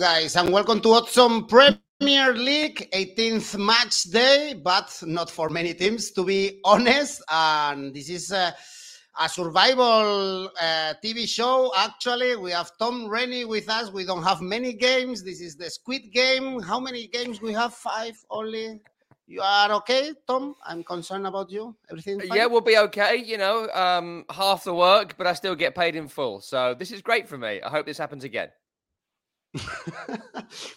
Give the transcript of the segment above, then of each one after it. Hello guys and welcome to Autumn Premier League 18th match day, but not for many teams to be honest, and this is a survival TV show. Actually, we have Tom Rennie with us. We don't have many games. This is the Squid Game. How many games we have? 5 only. You are okay, Tom? I'm concerned about you. Everything fine? Yeah, we'll be okay. You know, half the work, but I still get paid in full. So this is great for me. I hope this happens again.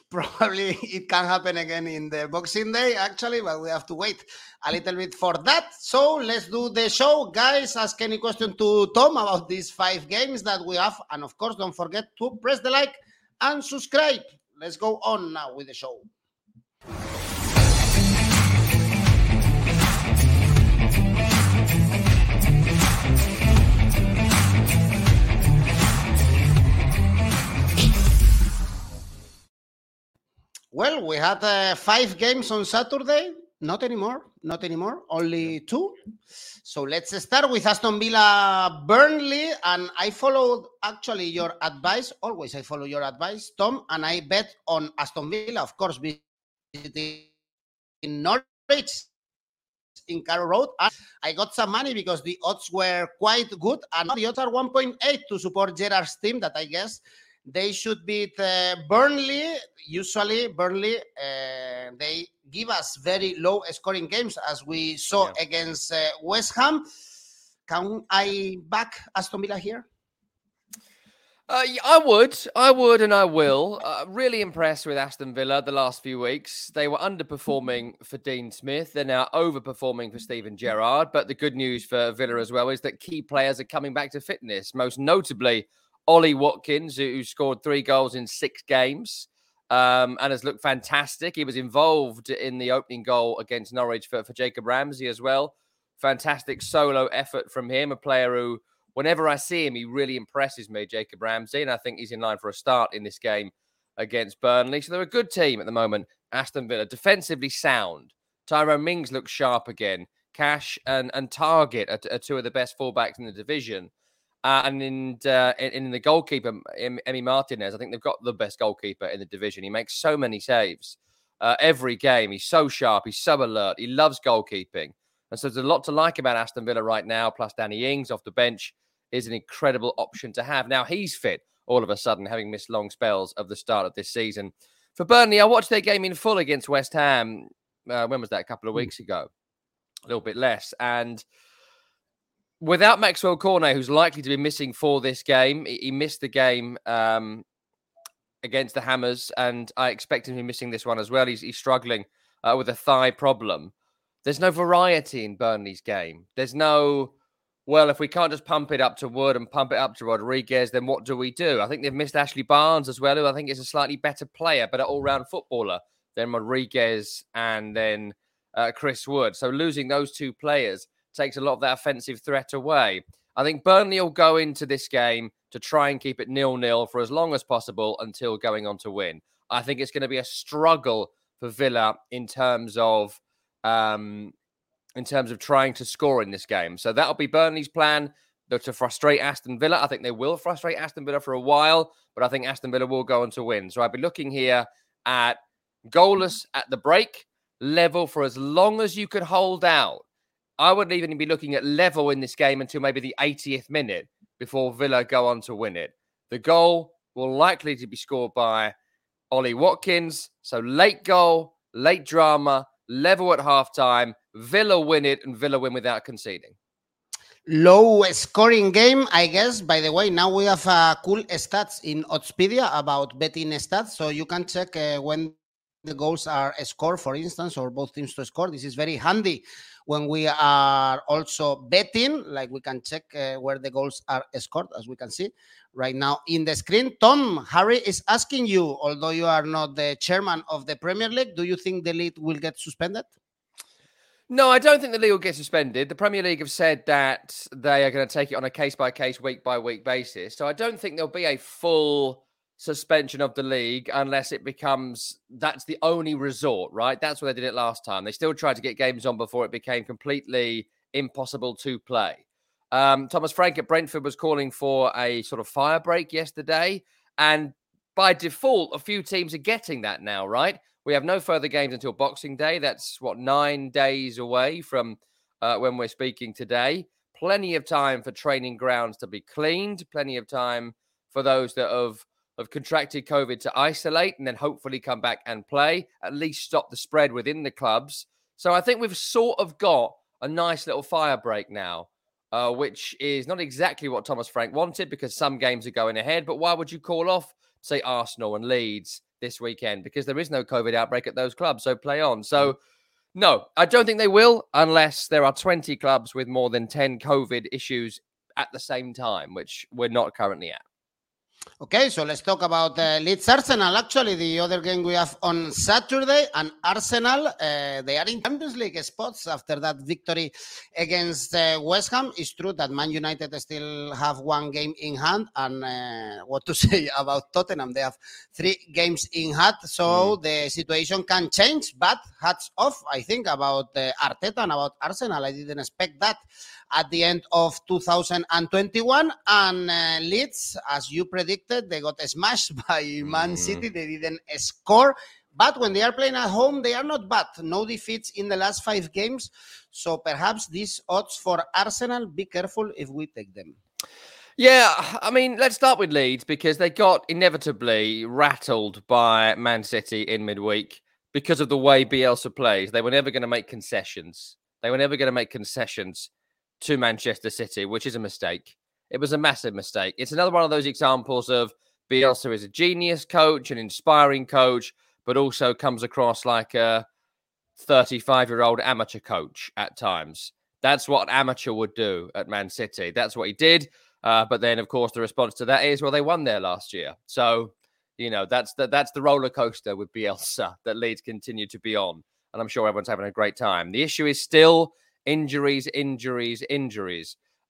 Probably it can happen again in the Boxing Day, actually, but we have to wait a little bit for that. So let's do the show, guys. Ask any question to Tom about these 5 games that we have, and of course don't forget to press the like and subscribe. Let's go on now with the show. Well, we had 5 games on Saturday. Not anymore. Only 2. So let's start with Aston Villa Burnley. And I followed actually your advice. Always I follow your advice, Tom. And I bet on Aston Villa, of course, visiting Norwich in Carrow Road. And I got some money because the odds were quite good. And the odds are 1.8 to support Gerrard's team that I guess they should beat Burnley. Usually, Burnley, they give us very low scoring games, as we saw against West Ham. Can I back Aston Villa here? I would, and I will. Really impressed with Aston Villa the last few weeks. They were underperforming for Dean Smith. They're now overperforming for Steven Gerrard. But the good news for Villa as well is that key players are coming back to fitness, most notably Ollie Watkins, who scored 3 goals in 6 games and has looked fantastic. He was involved in the opening goal against Norwich for Jacob Ramsey as well. Fantastic solo effort from him, a player who, whenever I see him, he really impresses me, Jacob Ramsey, and I think he's in line for a start in this game against Burnley. So they're a good team at the moment, Aston Villa. Defensively sound. Tyrone Mings looks sharp again. Cash and Target are 2 of the best fullbacks in the division. And in the goalkeeper, Emi Martinez, I think they've got the best goalkeeper in the division. He makes so many saves every game. He's so sharp. He's so alert. He loves goalkeeping. And so there's a lot to like about Aston Villa right now. Plus, Danny Ings off the bench is an incredible option to have. Now he's fit all of a sudden, having missed long spells of the start of this season. For Burnley, I watched their game in full against West Ham. When was that? A couple of weeks ago. A little bit less. And without Maxwell Cornet, who's likely to be missing for this game, he missed the game against the Hammers, and I expect him to be missing this one as well. He's struggling with a thigh problem. There's no variety in Burnley's game. There's no, well, if we can't just pump it up to Wood and pump it up to Rodriguez, then what do we do? I think they've missed Ashley Barnes as well, who I think is a slightly better player, but an all-round footballer than Rodriguez and then Chris Wood. So losing those 2 players takes a lot of that offensive threat away. I think Burnley will go into this game to try and keep it 0-0 for as long as possible until going on to win. I think it's going to be a struggle for Villa in terms of trying to score in this game. So that'll be Burnley's plan, to frustrate Aston Villa. I think they will frustrate Aston Villa for a while, but I think Aston Villa will go on to win. So I'll be looking here at goalless at the break, level for as long as you could hold out. I wouldn't even be looking at level in this game until maybe the 80th minute before Villa go on to win it. The goal will likely to be scored by Ollie Watkins. So late goal, late drama, level at halftime. Villa win it, and Villa win without conceding. Low scoring game, I guess. By the way, now we have cool stats in Oddspedia about betting stats. So you can check when the goals are scored, for instance, or both teams to score. This is very handy when we are also betting. Like, we can check where the goals are scored, as we can see right now in the screen. Tom, Harry is asking you, although you are not the chairman of the Premier League, do you think the league will get suspended? No, I don't think the league will get suspended. The Premier League have said that they are going to take it on a case-by-case, week-by-week basis. So I don't think there'll be a full suspension of the league unless it becomes that's the only resort, right? That's where they did it last time. They still tried to get games on before it became completely impossible to play. Thomas Frank at Brentford was calling for a sort of fire break yesterday, and by default, a few teams are getting that now, right? We have no further games until Boxing Day. That's, what, 9 days away from when we're speaking today. Plenty of time for training grounds to be cleaned. Plenty of time for those that have contracted COVID to isolate and then hopefully come back and play, at least stop the spread within the clubs. So I think we've sort of got a nice little fire break now, which is not exactly what Thomas Frank wanted because some games are going ahead. But why would you call off, say, Arsenal and Leeds this weekend? Because there is no COVID outbreak at those clubs, so play on. So no, I don't think they will unless there are 20 clubs with more than 10 COVID issues at the same time, which we're not currently at. Okay, so let's talk about Leeds Arsenal. Actually, the other game we have on Saturday, and Arsenal, they are in Champions League spots after that victory against West Ham. It's true that Man United still have one game in hand, and what to say about Tottenham? They have 3 games in hand, so the situation can change, but hats off, I think, about Arteta and about Arsenal. I didn't expect that at the end of 2021, and Leeds, as you predicted, they got smashed by Man City. They didn't score, but when they are playing at home, they are not bad. No defeats in the last 5 games, so perhaps these odds for Arsenal, be careful if we take them. Yeah, I mean, let's start with Leeds because they got inevitably rattled by Man City in midweek because of the way Bielsa plays. They were never going to make concessions. They were never going to make concessions to Manchester City, which is a mistake. It was a massive mistake. It's another one of those examples of Bielsa is a genius coach, an inspiring coach, but also comes across like a 35-year-old amateur coach at times. That's what an amateur would do at Man City. That's what he did. But then, of course, the response to that is, well, they won there last year. So, you know, that's the roller coaster with Bielsa that Leeds continue to be on. And I'm sure everyone's having a great time. The issue is still injuries.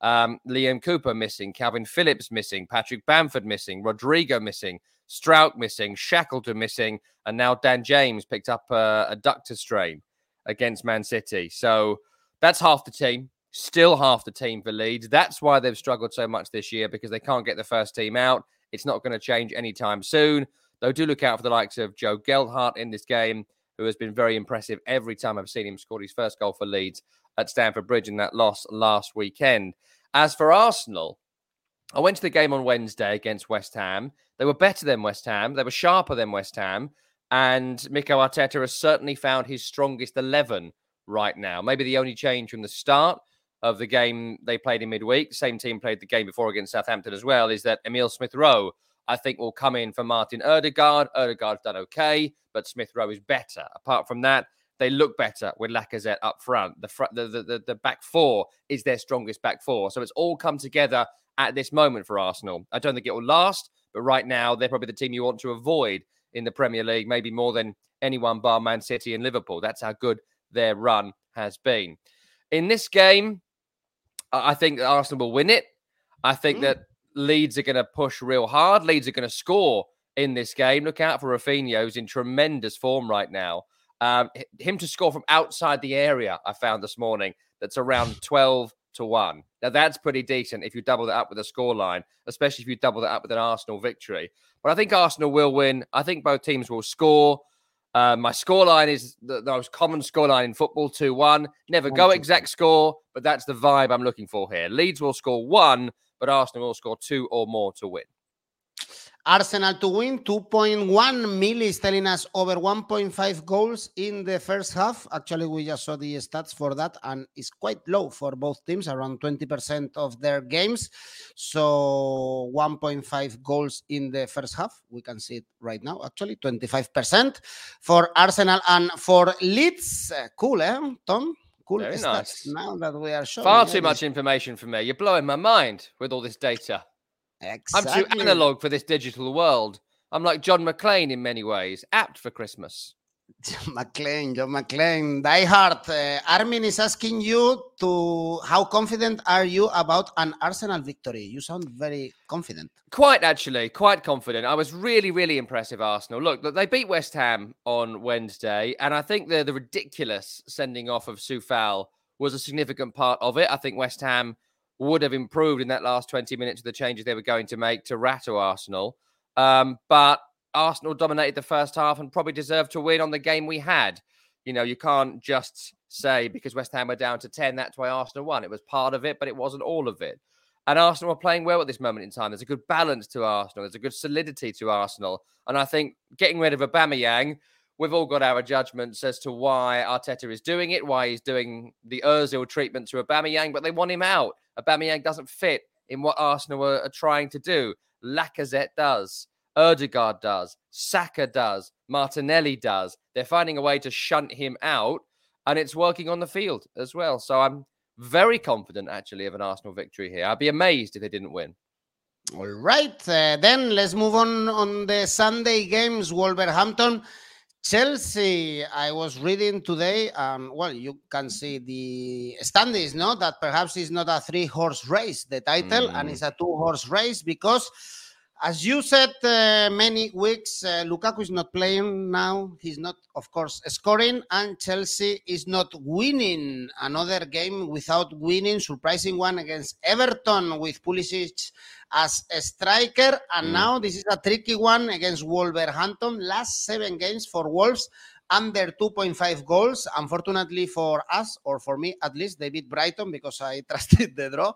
Liam Cooper missing, Calvin Phillips missing, Patrick Bamford missing, Rodrigo missing, Struijk missing, Shackleton missing, and now Dan James picked up a adductor strain against Man City. So that's half the team, still half the team for Leeds. That's why they've struggled so much this year, because they can't get the first team out. It's not going to change anytime soon. Though do look out for the likes of Joe Gelhardt in this game, who has been very impressive every time I've seen him score his first goal for Leeds at Stamford Bridge in that loss last weekend. As for Arsenal, I went to the game on Wednesday against West Ham. They were better than West Ham. They were sharper than West Ham. And Mikel Arteta has certainly found his strongest 11 right now. Maybe the only change from the start of the game they played in midweek, same team played the game before against Southampton as well, is that Emile Smith-Rowe, I think, will come in for Martin Ødegaard. Ødegaard's done okay, but Smith-Rowe is better. Apart from that, they look better with Lacazette up front. The back four is their strongest back four. So it's all come together at this moment for Arsenal. I don't think it will last, but right now they're probably the team you want to avoid in the Premier League, maybe more than anyone bar Man City and Liverpool. That's how good their run has been. In this game, I think that Arsenal will win it. I think that Leeds are going to push real hard. Leeds are going to score in this game. Look out for Rafinha, who's in tremendous form right now. Him to score from outside the area, I found this morning, that's around 12-1. Now, that's pretty decent if you double that up with a scoreline, especially if you double that up with an Arsenal victory. But I think Arsenal will win. I think both teams will score. My scoreline is the most common scoreline in football, 2-1. Never go exact score, but that's the vibe I'm looking for here. Leeds will score 1, but Arsenal will score 2 or more to win. Arsenal to win, 2.1 Millie is telling us over 1.5 goals in the first half. Actually, we just saw the stats for that, and it's quite low for both teams, around 20% of their games. So 1.5 goals in the first half. We can see it right now, actually, 25% for Arsenal and for Leeds. Cool, eh, Tom? Cool. Very nice. Now that we are showing. Far too much information for me. You're blowing my mind with all this data. Exactly. I'm too analog for this digital world. I'm like John McClane in many ways, apt for Christmas. John McClane, die hard. Armin is asking you to, how confident are you about an Arsenal victory? You sound very confident. Quite confident. I was really, really impressive, Arsenal. Look, they beat West Ham on Wednesday, and I think the ridiculous sending off of Soufal was a significant part of it. I think West Ham would have improved in that last 20 minutes of the changes they were going to make to rattle Arsenal. But Arsenal dominated the first half and probably deserved to win on the game we had. You know, you can't just say because West Ham were down to 10, that's why Arsenal won. It was part of it, but it wasn't all of it. And Arsenal are playing well at this moment in time. There's a good balance to Arsenal. There's a good solidity to Arsenal. And I think getting rid of Aubameyang, we've all got our judgments as to why Arteta is doing it, why he's doing the Ozil treatment to Aubameyang, but they want him out. Aubameyang doesn't fit in what Arsenal are trying to do. Lacazette does. Ødegaard does. Saka does. Martinelli does. They're finding a way to shunt him out, and it's working on the field as well. So I'm very confident, actually, of an Arsenal victory here. I'd be amazed if they didn't win. All right. Then let's move on the Sunday games. Wolverhampton, Chelsea. I was reading today. Well, you can see the standings, no? That perhaps it's not a three-horse race, the title, and it's a two-horse race because, as you said many weeks, Lukaku is not playing now. He's not, of course, scoring. And Chelsea is not winning another game without winning. Surprising one against Everton with Pulisic as a striker. And now this is a tricky one against Wolverhampton. Last 7 games for Wolves, under 2.5 goals. Unfortunately for us, or for me at least, they beat Brighton because I trusted the draw.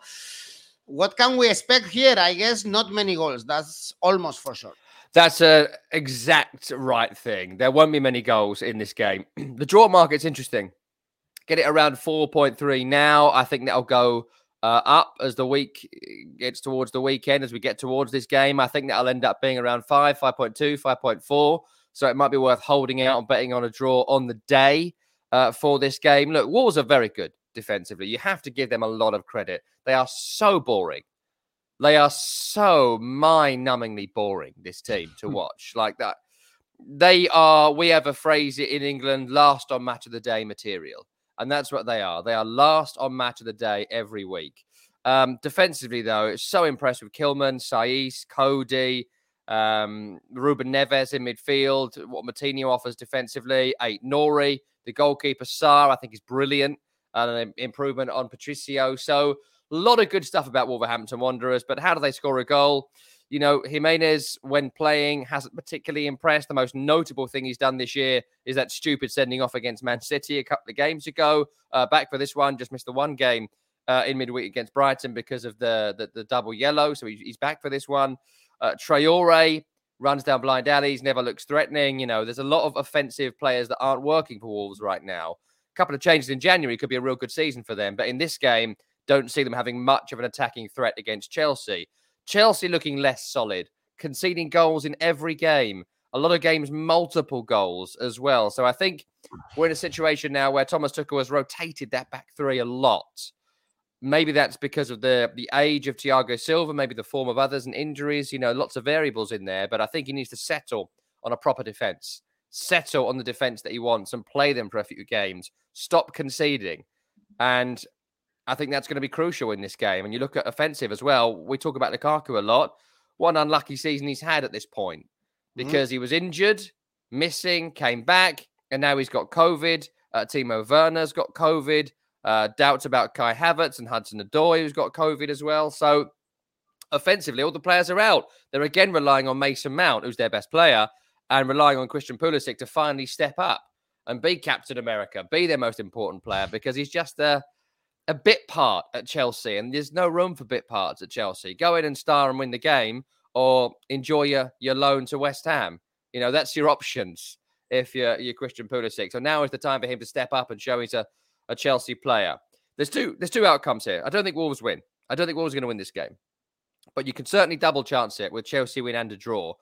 What can we expect here? I guess not many goals. That's almost for sure. That's an exact right thing. There won't be many goals in this game. The draw market's interesting. Get it around 4.3 now. I think that'll go up as the week gets towards the weekend, as we get towards this game. I think that'll end up being around 5, 5.2, 5.4. So it might be worth holding out and betting on a draw on the day for this game. Look, Wolves are very good defensively. You have to give them a lot of credit. They are so boring. They are so mind-numbingly boring, this team, to watch like that. They are, we have a phrase in England, last on match of the day material. And that's what they are. They are last on match of the day every week. Defensively, though, it's so impressed with Kilman, Saiz, Cody, Ruben Neves in midfield, what Matinho offers defensively, Eight Nori, the goalkeeper, Sarr, I think is brilliant. And an improvement on Patricio. So a lot of good stuff about Wolverhampton Wanderers. But how do they score a goal? You know, Jimenez, when playing, hasn't particularly impressed. The most notable thing he's done this year is that stupid sending off against Man City a couple of games ago. Back for this one, just missed the one game in midweek against Brighton because of the double yellow. So he's back for this one. Traore runs down blind alleys, never looks threatening. You know, there's a lot of offensive players that aren't working for Wolves right now. Couple of changes in January could be a real good season for them. But in this game, don't see them having much of an attacking threat against Chelsea. Chelsea looking less solid, conceding goals in every game. A lot of games, multiple goals as well. So I think we're in a situation now where Thomas Tuchel has rotated that back three a lot. Maybe that's because of the age of Thiago Silva, maybe the form of others and injuries, you know, lots of variables in there. But I think he needs to settle on a proper defence. Settle on the defence that he wants and play them for a few games. Stop conceding. And I think that's going to be crucial in this game. And you look at offensive as well. We talk about Lukaku a lot. One unlucky season he's had at this point because he was injured, missing, came back, and now he's got COVID. Timo Werner's got COVID. Doubts about Kai Havertz and Hudson-Odoi, who's got COVID as well. So offensively, all the players are out. They're again relying on Mason Mount, who's their best player, and relying on Christian Pulisic to finally step up and be Captain America, be their most important player, because he's just a bit part at Chelsea, and there's no room for bit parts at Chelsea. Go in and star and win the game, or enjoy your loan to West Ham. You know, that's your options if you're Christian Pulisic. So now is the time for him to step up and show he's a Chelsea player. There's two outcomes here. I don't think Wolves win. I don't think Wolves are going to win this game. But you can certainly double chance it with Chelsea win and a draw.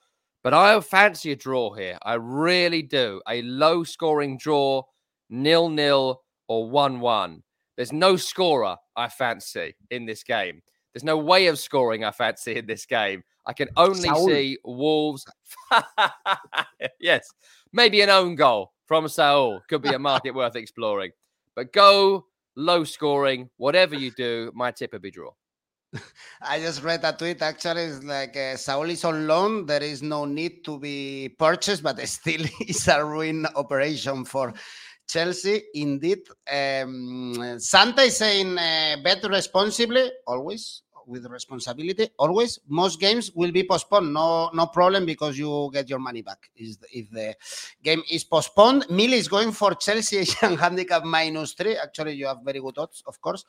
But I fancy a draw here. I really do. A low-scoring draw, 0-0 or 1-1. There's no scorer I fancy in this game. There's no way of scoring I fancy in this game. I can only see Wolves. Yes, maybe an own goal from Saul. Could be a market worth exploring. But go low-scoring. Whatever you do, my tip would be draw. I just read a tweet, actually, it's like Saul is on loan, there is no need to be purchased, but still it's a ruin operation for Chelsea, indeed. Santa is saying bet responsibly, always, with responsibility always. Most games will be postponed, no problem, because you get your money back if the game is postponed. Mil is going for Chelsea and handicap -3. Actually, you have very good odds, of course.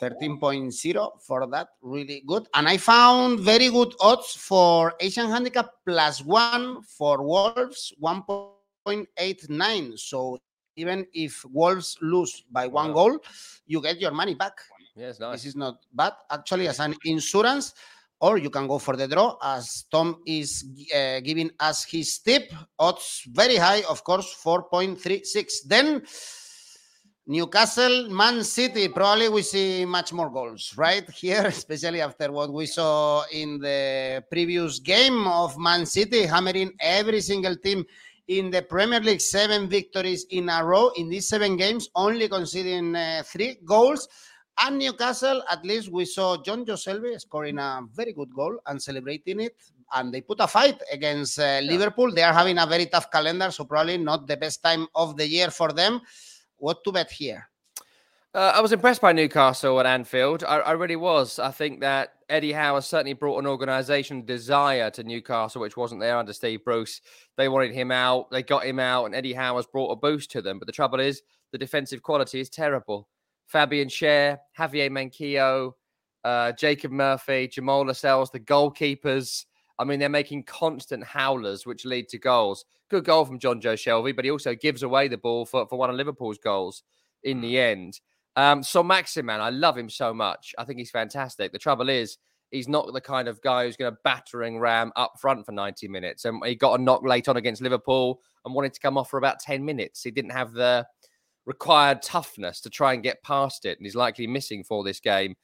13.0 for that, really good. And I found very good odds for Asian handicap +1 for Wolves, 1.89. So even if Wolves lose by one goal, you get your money back. Yes, nice. This is not bad, actually, as an insurance. Or you can go for the draw, as Tom is giving us his tip. Odds very high, of course, 4.36. Then Newcastle, Man City, probably we see much more goals right here, especially after what we saw in the previous game of Man City, hammering every single team in the Premier League. 7 victories in a row in these 7 games, only conceding 3 goals. And Newcastle, at least we saw John Joselby scoring a very good goal and celebrating it. And they put a fight against Liverpool. They are having a very tough calendar, so probably not the best time of the year for them. What to bet here? I was impressed by Newcastle at Anfield. I really was. I think that Eddie Howe has certainly brought an organisation desire to Newcastle, which wasn't there under Steve Bruce. They wanted him out. They got him out. And Eddie Howe has brought a boost to them. But the trouble is, the defensive quality is terrible. Fabian Schär, Javier Manquillo, Jacob Murphy, Jamal Lascelles, the goalkeepers. I mean, they're making constant howlers, which lead to goals. Good goal from John Joe Shelby, but he also gives away the ball for one of Liverpool's goals in the end. So Maximan, I love him so much. I think he's fantastic. The trouble is, he's not the kind of guy who's going to battering ram up front for 90 minutes. And he got a knock late on against Liverpool and wanted to come off for about 10 minutes. He didn't have the required toughness to try and get past it. And he's likely missing for this game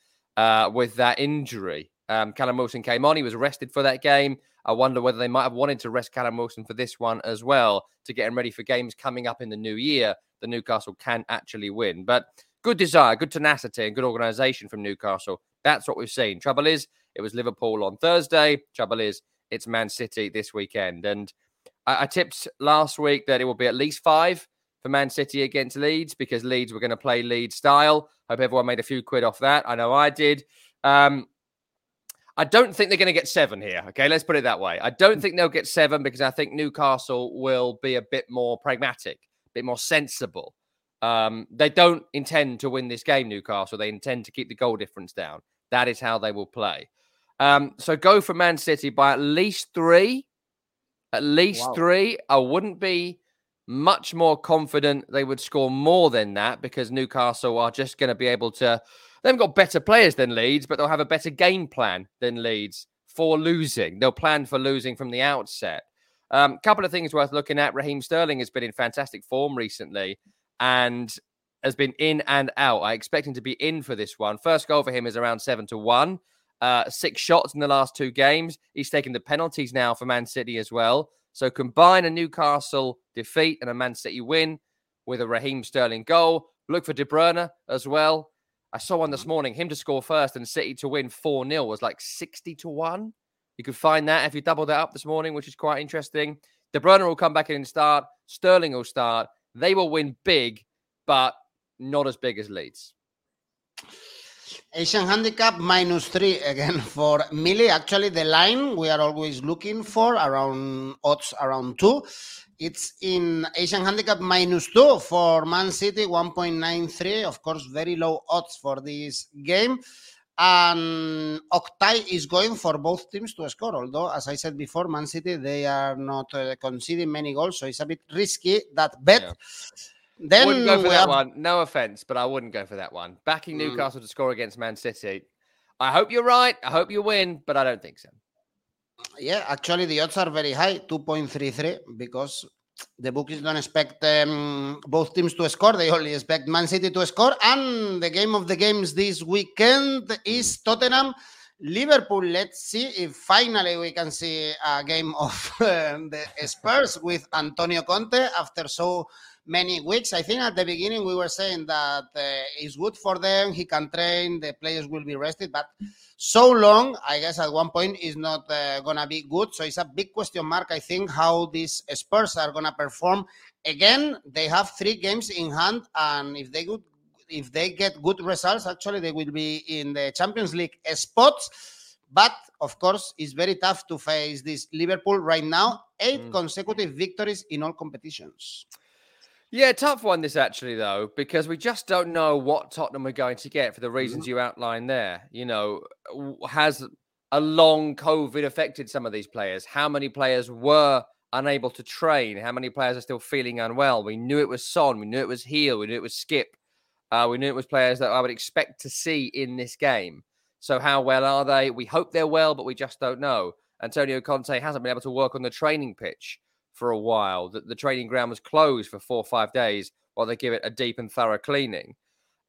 with that injury. Callum Wilson came on. He was rested for that game. I wonder whether they might have wanted to rest Callum Wilson for this one as well, to get him ready for games coming up in the new year that Newcastle can actually win. But good desire, good tenacity, and good organisation from Newcastle. That's what we've seen. Trouble is, it was Liverpool on Thursday. Trouble is, it's Man City this weekend. And I tipped last week that it will be at least 5 for Man City against Leeds, because Leeds were going to play Leeds style. Hope everyone made a few quid off that. I know I did. I don't think they're going to get 7 here. Okay, let's put it that way. I don't think they'll get 7, because I think Newcastle will be a bit more pragmatic, a bit more sensible. They don't intend to win this game, Newcastle. They intend to keep the goal difference down. That is how they will play. So go for Man City by at least 3. At least 3. I wouldn't be much more confident they would score more than that, because Newcastle are just going to be able to... They've got better players than Leeds, but they'll have a better game plan than Leeds for losing. They'll plan for losing from the outset. Couple of things worth looking at. Raheem Sterling has been in fantastic form recently and has been in and out. I expect him to be in for this one. First goal for him is around 7-1. 6 shots in the last 2 games. He's taken the penalties now for Man City as well. So combine a Newcastle defeat and a Man City win with a Raheem Sterling goal. Look for De Bruyne as well. I saw one this morning, him to score first and City to win 4-0 was like 60-1. You could find that if you double that up this morning, which is quite interesting. De Bruyne will come back in and start. Sterling will start. They will win big, but not as big as Leeds. Asian handicap -3 again for Millie. Actually, the line we are always looking for around odds around 2. It's in Asian handicap -2 for Man City, 1.93. Of course, very low odds for this game. And Oktay is going for both teams to score. Although, as I said before, Man City, they are not conceding many goals. So it's a bit risky, that bet. Yeah. Then wouldn't go for that one. No offence, but I wouldn't go for that one. Backing Newcastle to score against Man City. I hope you're right. I hope you win, but I don't think so. Yeah, actually, the odds are very high, 2.33, because the bookies don't expect both teams to score. They only expect Man City to score. And the game of the games this weekend is Tottenham, Liverpool. Let's see if finally we can see a game of the Spurs with Antonio Conte after so many weeks. I think at the beginning we were saying that it's good for them. He can train. The players will be rested. But so long, I guess at one point, is not going to be good. So it's a big question mark, I think, how these Spurs are going to perform. Again, they have 3 games in hand. And if they could if they get good results, actually, they will be in the Champions League spots. But, of course, it's very tough to face this Liverpool right now. 8 consecutive victories in all competitions. Yeah, tough one this actually, though, because we just don't know what Tottenham are going to get for the reasons you outlined there. You know, has a long COVID affected some of these players? How many players were unable to train? How many players are still feeling unwell? We knew it was Son. We knew it was Heel. We knew it was Skip. We knew it was players that I would expect to see in this game. So how well are they? We hope they're well, but we just don't know. Antonio Conte hasn't been able to work on the training pitch for a while. The training ground was closed for 4 or 5 days while they give it a deep and thorough cleaning.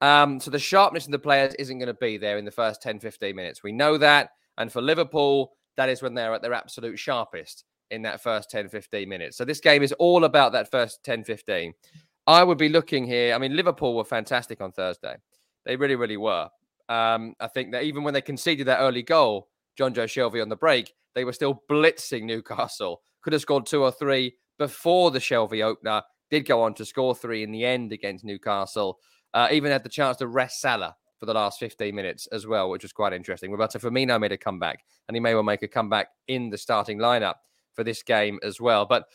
So the sharpness of the players isn't going to be there in the first 10, 15 minutes. We know that. And for Liverpool, that is when they're at their absolute sharpest in that first 10, 15 minutes. So this game is all about that first 10, 15. I would be looking here. I mean, Liverpool were fantastic on Thursday. They really, really were. I think that even when they conceded that early goal, Jonjo Shelvey on the break, they were still blitzing Newcastle. Could have scored 2 or 3 before the Shelvey opener. Did go on to score 3 in the end against Newcastle. Even had the chance to rest Salah for the last 15 minutes as well, which was quite interesting. Roberto Firmino made a comeback, and he may well make a comeback in the starting lineup for this game as well. But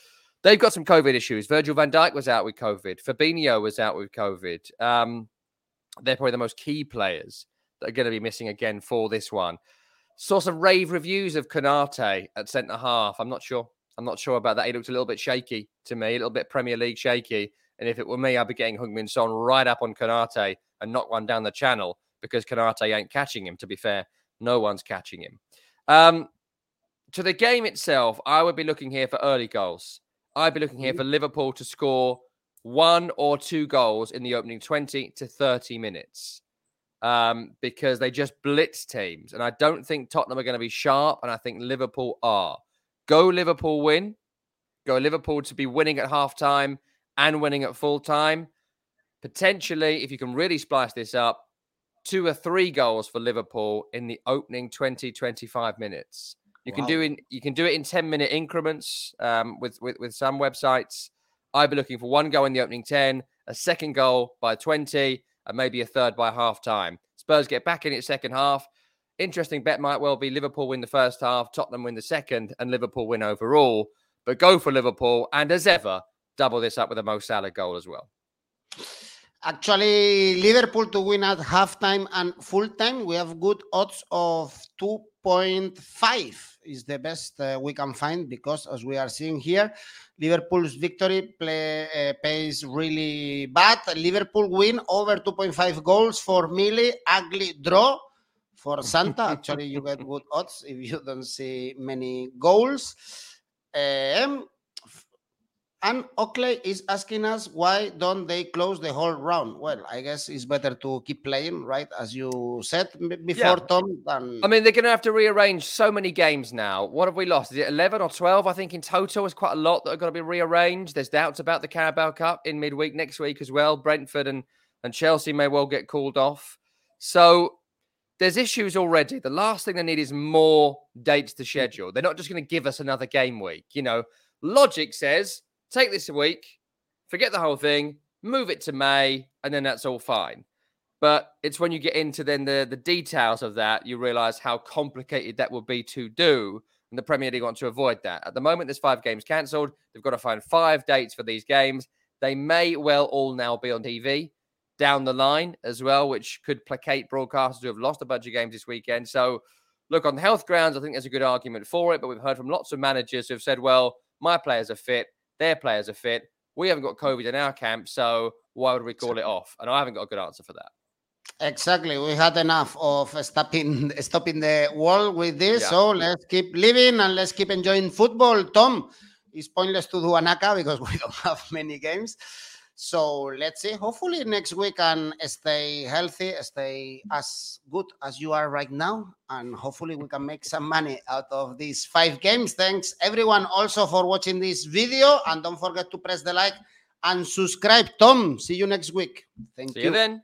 they've got some COVID issues. Virgil van Dijk was out with COVID. Fabinho was out with COVID. They're probably the most key players that are going to be missing again for this one. Saw some rave reviews of Konate at centre-half. I'm not sure about that. He looked a little bit shaky to me, a little bit Premier League shaky. And if it were me, I'd be getting Heung-Min Son right up on Konate and knock one down the channel, because Konate ain't catching him, to be fair. No one's catching him. To the game itself, I would be looking here for early goals. I'd be looking here for Liverpool to score 1 or 2 goals in the opening 20 to 30 minutes because they just blitz teams. And I don't think Tottenham are going to be sharp, and I think Liverpool are. Go Liverpool win. Go Liverpool to be winning at half-time and winning at full-time. Potentially, if you can really splice this up, 2 or 3 goals for Liverpool in the opening 20, 25 minutes. You can do it in 10-minute increments with some websites. I'd be looking for 1 goal in the opening 10, a 2nd goal by 20, and maybe a 3rd by half-time. Spurs get back in its second half. Interesting bet might well be Liverpool win the first half, Tottenham win the second, and Liverpool win overall. But go for Liverpool, and as ever, double this up with a Mo Salah goal as well. Actually, Liverpool to win at halftime and full-time. We have good odds of 2.5 is the best we can find, because as we are seeing here, Liverpool's victory pays really bad. Liverpool win over 2.5 goals for Millie. Ugly draw for Santa. Actually, you get good odds if you don't see many goals. And Oakley is asking us, why don't they close the whole round? Well, I guess it's better to keep playing, right? As you said before, yeah. Tom. I mean, they're going to have to rearrange so many games now. What have we lost? Is it 11 or 12? I think in total it's quite a lot that are going to be rearranged. There's doubts about the Carabao Cup in midweek next week as well. Brentford and Chelsea may well get called off. So there's issues already. The last thing they need is more dates to schedule. They're not just going to give us another game week. You know, logic says, take this a week, forget the whole thing, move it to May, and then that's all fine. But it's when you get into then the details of that, you realise how complicated that will be to do, and the Premier League want to avoid that. At the moment, there's 5 games cancelled. They've got to find 5 dates for these games. They may well all now be on TV down the line as well, which could placate broadcasters who have lost a bunch of games this weekend. So, look, on health grounds, I think there's a good argument for it, but we've heard from lots of managers who have said, well, my players are fit, their players are fit, we haven't got COVID in our camp, so why would we call it off? And I haven't got a good answer for that. Exactly. We had enough of stopping the world with this, So let's keep living and let's keep enjoying football. Tom, it's pointless to do anaka because we don't have many games. So let's see. Hopefully next week and stay healthy, stay as good as you are right now. And hopefully we can make some money out of these 5 games. Thanks everyone also for watching this video. And don't forget to press the like and subscribe. Tom, see you next week. Thank you. See you then.